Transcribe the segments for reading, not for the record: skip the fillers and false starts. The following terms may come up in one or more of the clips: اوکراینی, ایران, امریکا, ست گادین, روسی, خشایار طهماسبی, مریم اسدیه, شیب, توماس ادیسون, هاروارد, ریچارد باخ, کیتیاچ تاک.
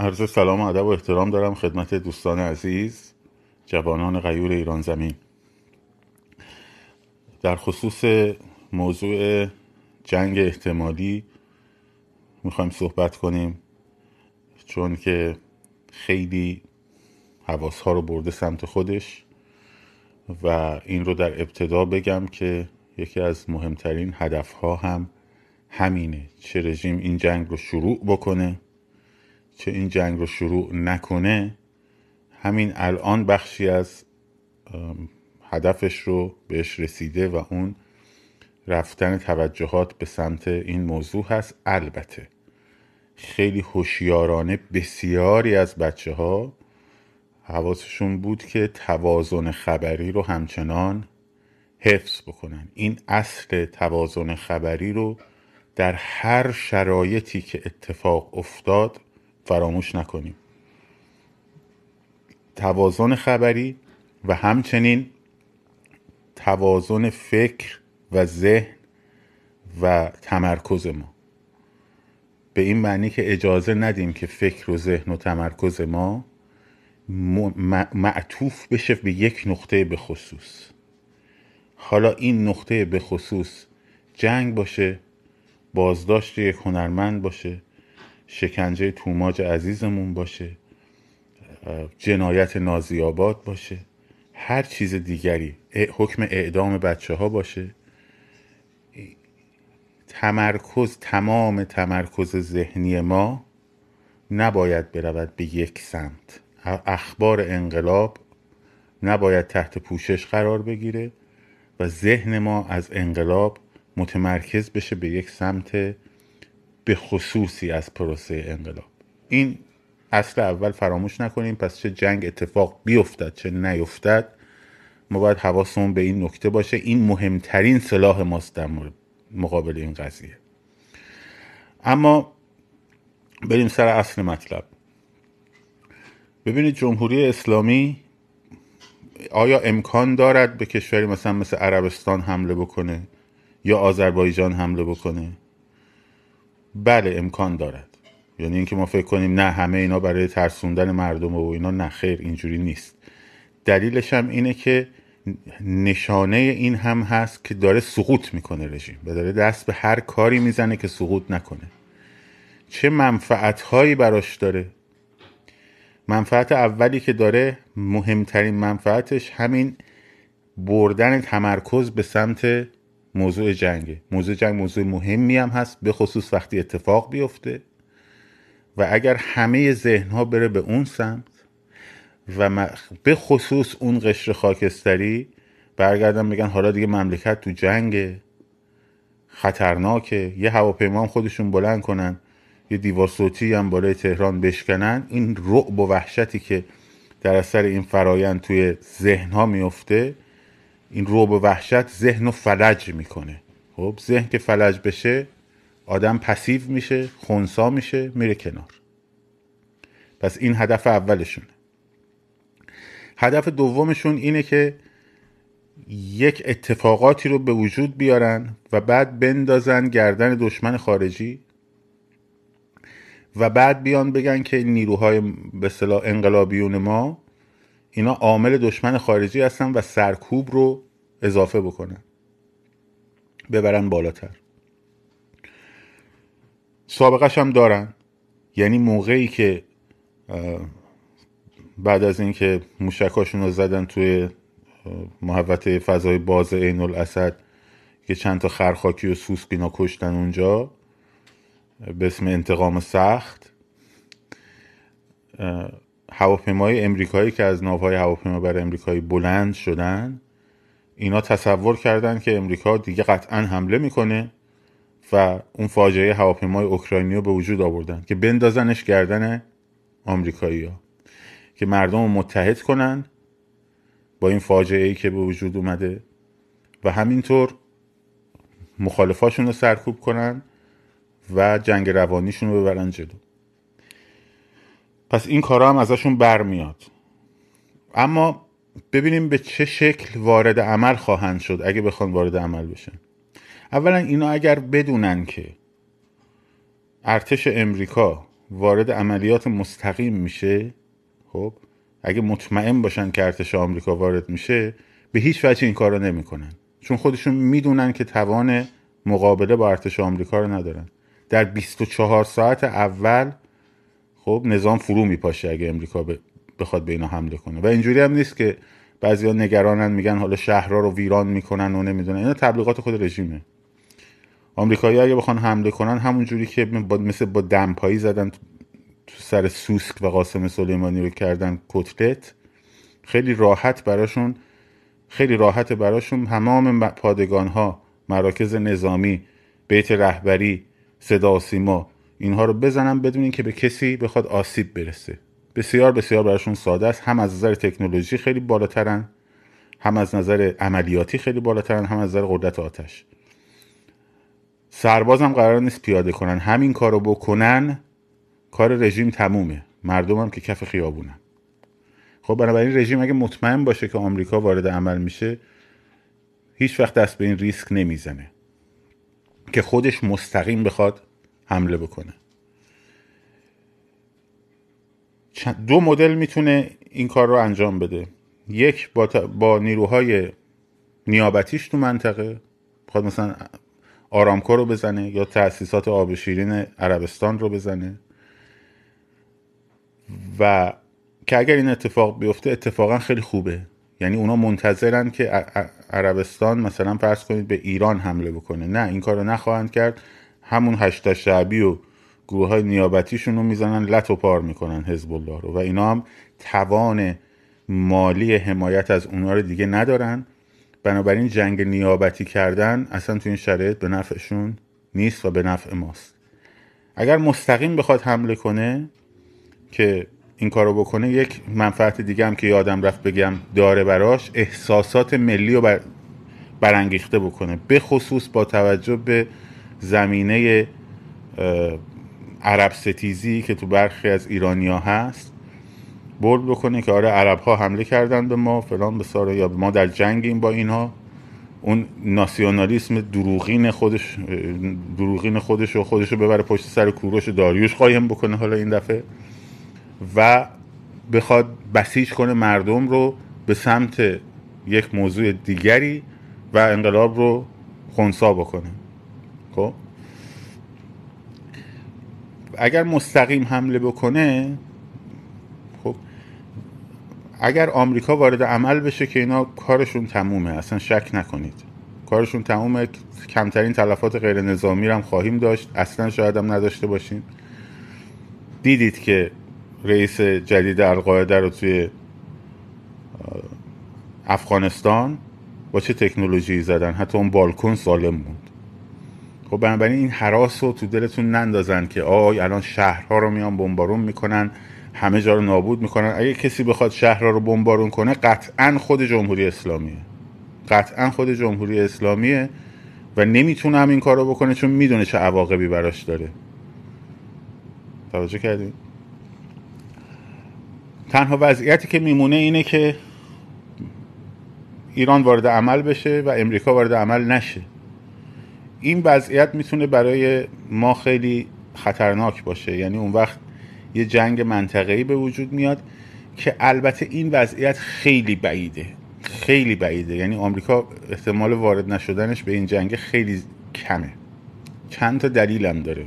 عرض سلام و ادب و احترام دارم خدمت دوستان عزیز، جوانان غیور ایران زمین. در خصوص موضوع جنگ احتمالی میخوایم صحبت کنیم، چون که خیلی حواس‌ها رو برده سمت خودش و این رو در ابتدا بگم که یکی از مهمترین هدف‌ها هم همینه، چه رژیم این جنگ رو شروع بکنه چه این جنگ رو شروع نکنه، همین الان بخشی از هدفش رو بهش رسیده و اون رفتن توجهات به سمت این موضوع هست. البته خیلی هوشیارانه بسیاری از بچه ها حواسشون بود که توازن خبری رو همچنان حفظ بکنن. این اصل توازن خبری رو در هر شرایطی که اتفاق افتاد فراموش نکنیم. توازن خبری و همچنین توازن فکر و ذهن و تمرکز ما، به این معنی که اجازه ندیم که فکر و ذهن و تمرکز ما معطوف بشه به یک نقطه به خصوص. حالا این نقطه به خصوص جنگ باشه، بازداشت یک هنرمند باشه، شکنجه توماج عزیزمون باشه، جنایت نازی آباد باشه، هر چیز دیگری، حکم اعدام بچه ها باشه، تمرکز، تمام تمرکز ذهنی ما نباید برود به یک سمت. اخبار انقلاب نباید تحت پوشش قرار بگیره و ذهن ما از انقلاب متمرکز بشه به یک سمت به خصوصی از پروسه انقلاب. این اصل اول فراموش نکنیم. پس چه جنگ اتفاق بیفتد چه نیفتد، ما باید حواسمون به این نکته باشه. این مهمترین سلاح ماست در مقابل این قضیه. اما بریم سر اصل مطلب. ببینید، جمهوری اسلامی آیا امکان دارد به کشوری مثلا مثل عربستان حمله بکنه یا آذربایجان حمله بکنه؟ بله، امکان دارد. یعنی اینکه ما فکر کنیم نه همه اینا برای ترسوندن مردم و اینا، نه خیر، اینجوری نیست. دلیلش هم اینه که نشانه این هم هست که داره سقوط میکنه رژیم و داره دست به هر کاری میزنه که سقوط نکنه. چه منفعتهایی براش داره؟ منفعت اولی که داره، مهمترین منفعتش، همین بردن تمرکز به سمت موضوع جنگه. موضوع جنگ موضوع مهمی هم هست، به خصوص وقتی اتفاق بیفته و اگر همه ذهنها بره به اون سمت و به خصوص اون قشر خاکستری برگردن میگن حالا دیگه مملکت تو جنگه، خطرناکه، یه هواپیما هم خودشون بلند کنن، یه دیوار صوتی هم بالای تهران بشکنن، این رعب و وحشتی که در اثر این فرایند توی ذهنها میفته، این رعب و وحشت ذهن رو فلج میکنه. خب ذهن که فلج بشه آدم پسیو میشه، خنثی میشه، میره کنار. پس این هدف اولشونه. هدف دومشون اینه که یک اتفاقاتی رو به وجود بیارن و بعد بندازن گردن دشمن خارجی و بعد بیان بگن که نیروهای به اصطلاح انقلابیون ما اینا عامل دشمن خارجی هستن و سرکوب رو اضافه بکنن، ببرن بالاتر. سابقش هم دارن. یعنی موقعی که بعد از این که موشکاشون رو زدن توی محوطه فضای باز عین الاسد که چند تا خرخاکی و سوسکینا کشتن اونجا به اسم انتقام سخت، هواپیمای امریکایی که از ناوهای هواپیما بر امریکایی بلند شدن، اینا تصور کردن که امریکا دیگه قطعا حمله میکنه و اون فاجعه هواپیمای اوکراینی رو به وجود آوردن که بندازنش گردن آمریکایی ها، که مردم رو متحد کنن با این فاجعه‌ای که به وجود اومده و همینطور مخالفاشون رو سرکوب کنن و جنگ روانیشون رو ببرن جلو. پس این کارا هم ازشون برمیاد. اما ببینیم به چه شکل وارد عمل خواهند شد اگه بخوان وارد عمل بشن. اولا اینا اگر بدونن که ارتش امریکا وارد عملیات مستقیم میشه، خب اگه مطمئن باشن که ارتش آمریکا وارد میشه به هیچ وجه این کارو نمیکنن، چون خودشون میدونن که توان مقابله با ارتش آمریکا رو ندارن. در 24 ساعت اول خب نظام فرو میپاشه اگه امریکا بخواد به اینا حمله کنه. و اینجوری هم نیست که بعضیا نگرانن میگن حالا شهرها رو ویران میکنن و نمیدونن، اینا تبلیغات خود رژیمه. آمریکایی‌ها اگه بخوان حمله کنن همون جوری که مثل با دمپایی زدن تو سر سوسک و قاسم سلیمانی رو کردن کتلت، خیلی راحت براشون تمام پادگان‌ها، مراکز نظامی، بیت رهبری، صدا و سیما، اینها رو بزنن بدون اینکه به کسی بخواد آسیب برسه. بسیار بسیار براشون ساده است، هم از نظر تکنولوژی خیلی بالاترن، هم از نظر عملیاتی خیلی بالاترن، هم از نظر قدرت آتش. سرباز هم قرار نیست پیاده کنن، همین کارو بکنن کار رژیم تمومه، مردمم که کف خیابونن. خب بنابراین رژیم اگه مطمئن باشه که آمریکا وارد عمل میشه هیچ وقت دست به این ریسک نمیزنه که خودش مستقیم بخواد حمله بکنه. دو مدل میتونه این کار رو انجام بده، یک با نیروهای نیابتیش تو منطقه، بخواد مثلا آرامکو رو بزنه یا تأسیسات آب شیرین عربستان رو بزنه، و که اگر این اتفاق بیفته اتفاقا خیلی خوبه، یعنی اونا منتظرن که عربستان مثلا فرض کنید به ایران حمله بکنه، نه این کار رو نخواهند کرد، همون هشتا شعبی و گروه های نیابتیشون رو میزنن لط و پار میکنن حزب الله رو، و اینا هم توان مالی حمایت از اونا رو دیگه ندارن، بنابراین جنگ نیابتی کردن اصلا تو این شرایط به نفعشون نیست و به نفع ماست. اگر مستقیم بخواد حمله کنه که این کارو بکنه، یک منفعت دیگه هم که یادم رفت بگم داره براش، احساسات ملی رو برانگیخته بکنه، به خصوص با توجه به زمینه عرب ستیزی که تو برخی از ایرانیا هست، بولد بکنه که آره عرب ها حمله کردن به ما فلان بساره، یا ما در جنگیم با اینها. اون ناسیونالیسم دروغین خودش و خودشو ببره پشت سر کوروش داریوش قایم بکنه حالا این دفعه، و بخواد بسیج کنه مردم رو به سمت یک موضوع دیگری و انقلاب رو خنثی بکنه. خب اگر مستقیم حمله بکنه، اگر آمریکا وارد عمل بشه که اینا کارشون تمومه، اصلا شک نکنید کارشون تمومه، کمترین تلفات غیر نظامی رو هم خواهیم داشت، اصلا شاید هم نداشته باشیم. دیدید که رئیس جدید القاعده رو توی افغانستان با چه تکنولوژی زدن، حتی اون بالکن سالم موند. خب بنابراین این هراس رو تو دلتون نندازن که آی الان شهرها رو میان بمبارون میکنن، همه جا رو نابود میکنن. اگه کسی بخواد شهرها رو بمبارون کنه قطعاً خود جمهوری اسلامیه، و نمیتونه هم این کار رو بکنه چون میدونه چه عواقبی براش داره. توجه کردین؟ تنها وضعیتی که میمونه اینه که ایران وارد عمل بشه و امریکا وارد عمل نشه. این وضعیت میتونه برای ما خیلی خطرناک باشه، یعنی اون وقت یه جنگ منطقه‌ای به وجود میاد که البته این وضعیت خیلی بعیده، یعنی آمریکا احتمال وارد نشدنش به این جنگ خیلی کمه. چند تا دلیل هم داره.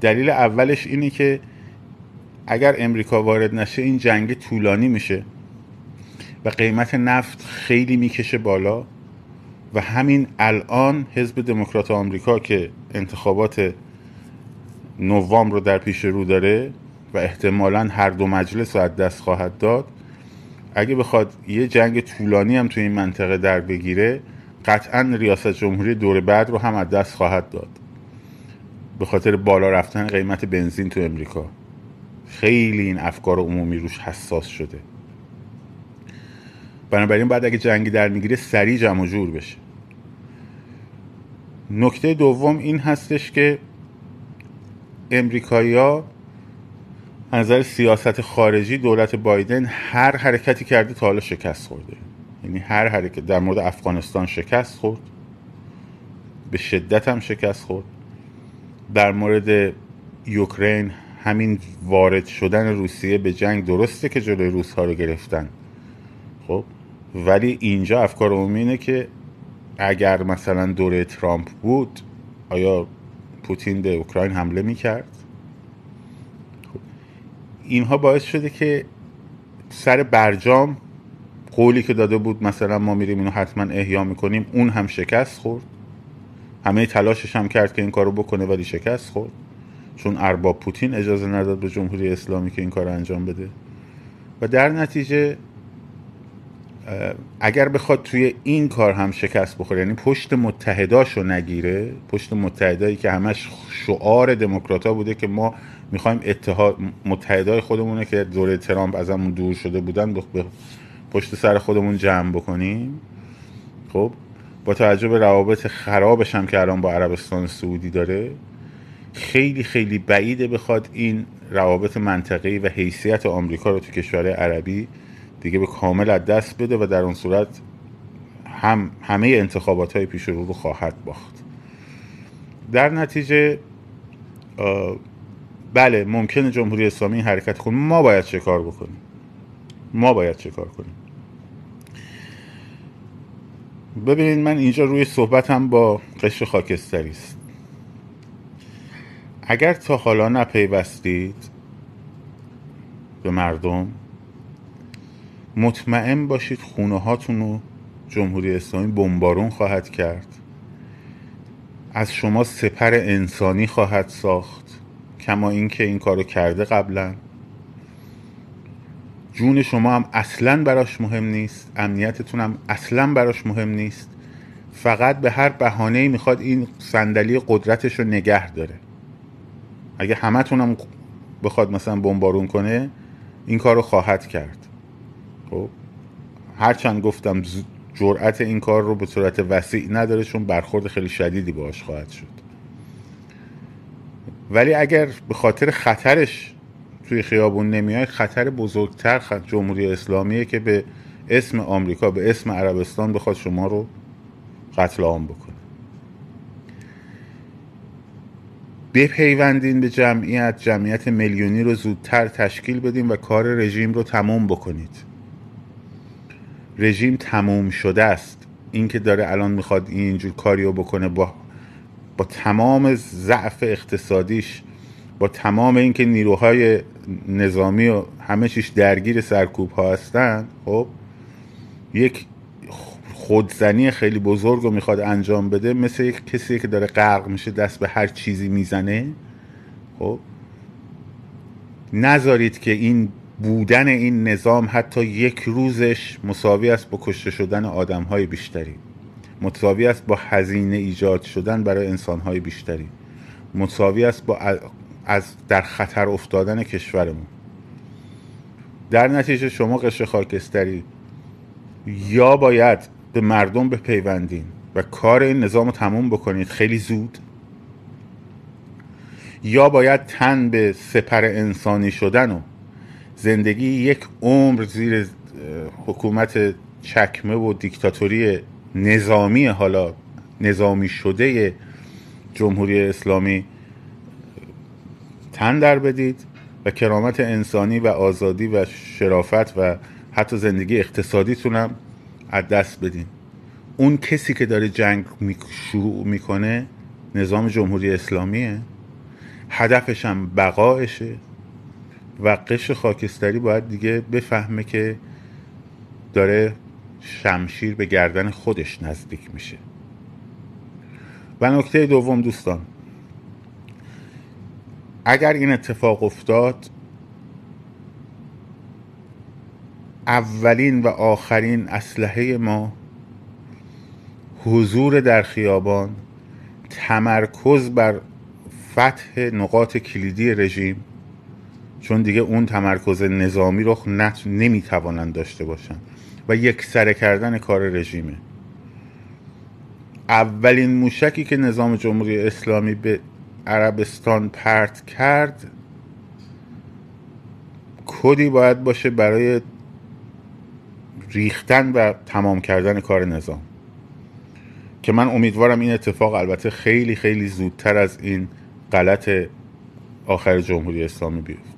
دلیل اولش اینه که اگر امریکا وارد نشه این جنگ طولانی میشه و قیمت نفت خیلی میکشه بالا، و همین الان حزب دموکرات آمریکا که انتخابات نوامبر رو در پیش رو داره و احتمالاً هر دو مجلس رو از دست خواهد داد، اگه بخواد یه جنگ طولانی هم توی این منطقه در بگیره قطعاً ریاست جمهوری دور بعد رو هم از دست خواهد داد، به خاطر بالا رفتن قیمت بنزین تو امریکا. خیلی این افکار عمومی روش حساس شده، بنابراین بعد اگه جنگی در میگیره سریع جمع و جور بشه. نکته دوم این هستش که امریکایی‌ها از نظر سیاست خارجی دولت بایدن هر حرکتی کرده تا حالا شکست خورده، یعنی هر حرکت در مورد افغانستان شکست خورد، به شدت هم شکست خورد، در مورد اوکراین همین وارد شدن روسیه به جنگ درسته که جلوی روس‌ها رو گرفتن، خب ولی اینجا افکار عمومی اینه که اگر مثلا دوره ترامپ بود آیا پوتین به اوکراین حمله میکرد؟ خب اینها باعث شده که سر برجام قولی که داده بود مثلا ما میریم اینو حتما احیا میکنیم، اون هم شکست خورد. همه تلاشش هم کرد که این کارو بکنه ولی شکست خورد، چون ارباب پوتین اجازه نداد به جمهوری اسلامی که این کار انجام بده. و در نتیجه اگر بخواد توی این کار هم شکست بخوره، یعنی پشت متحداشو نگیره، پشت متحدایی که همش شعار دموکرات‌ها بوده که ما میخوایم اتحاد، متحدای خودمونه که دوره ترامپ ازمون دور شده بودن پشت سر خودمون جمع بکنیم. خب با توجه به روابط خرابش هم که الان با عربستان سعودی داره، خیلی خیلی بعیده بخواد این روابط منطقه‌ای و حیثیت آمریکا رو تو کشورهای عربی دیگه به کامل از دست بده و در اون صورت هم همه انتخابات‌های پیش رو خواهد باخت. در نتیجه بله ممکنه جمهوری اسلامی حرکت کنه. ما باید چه کار کنیم؟ ببینید من اینجا روی صحبتم با قشر خاکستری است. اگر تا حالا نپیوستید به مردم، مطمئن باشید خونه هاتون رو جمهوری اسلامی بمبارون خواهد کرد، از شما سپر انسانی خواهد ساخت، کما اینکه این کارو کرده قبلا. جون شما هم اصلاً براش مهم نیست، امنیتتون هم اصلاً براش مهم نیست، فقط به هر بهانه‌ای میخواد این صندلی قدرتش رو نگه داره. اگه همتون هم بخواد مثلا بمبارون کنه این کارو خواهد کرد. خب هرچند گفتم جرأت این کار رو به صورت وسیع نداره چون برخورد خیلی شدیدی باهاش خواهد شد، ولی اگر به خاطر خطرش توی خیابون نمیاید، خطر بزرگتر جمهوری اسلامیه که به اسم آمریکا، به اسم عربستان بخواد شما رو قتل عام بکنه. بپیوندین به جمعیت، جمعیت میلیونی رو زودتر تشکیل بدین و کار رژیم رو تمام بکنید. رژیم تمام شده است. این که داره الان میخواد اینجور کاریو بکنه با تمام ضعف اقتصادیش، با تمام این که نیروهای نظامی و همه چیش درگیر سرکوب ها هستن، خب یک خودزنی خیلی بزرگ رو میخواد انجام بده، مثل یک کسی که داره غرق میشه دست به هر چیزی میزنه. خب نذارید که این بودن این نظام حتی یک روزش مساوی است با کشته شدن آدم‌های بیشتری، مساوی است با هزینه ایجاد شدن برای انسان‌های بیشتری، مساوی است با از در خطر افتادن کشورمون. در نتیجه شما قشر خاکستری یا باید به مردم بپیوندین و کار این نظام رو تموم بکنید خیلی زود، یا باید تن به سپر انسانی شدن و زندگی یک عمر زیر حکومت چکمه و دیکتاتوری نظامی، حالا نظامی شده جمهوری اسلامی تن در بدید و کرامت انسانی و آزادی و شرافت و حتی زندگی اقتصادیتون هم از دست بدین. اون کسی که داره جنگ شروع میکنه نظام جمهوری اسلامیه، هدفش هم بقایشه و قشر خاکستری باید دیگه بفهمه که داره شمشیر به گردن خودش نزدیک میشه. و نکته دوم دوستان، اگر این اتفاق افتاد، اولین و آخرین اسلحه ما حضور در خیابان، تمرکز بر فتح نقاط کلیدی رژیم، چون دیگه اون تمرکز نظامی رو نمیتوانند داشته باشن، و یک سره کردن کار رژیمه. اولین موشکی که نظام جمهوری اسلامی به عربستان پرت کرد، کدی باید باشه برای ریختن و تمام کردن کار نظام، که من امیدوارم این اتفاق البته خیلی خیلی زودتر از این غلط آخر جمهوری اسلامی بیفته.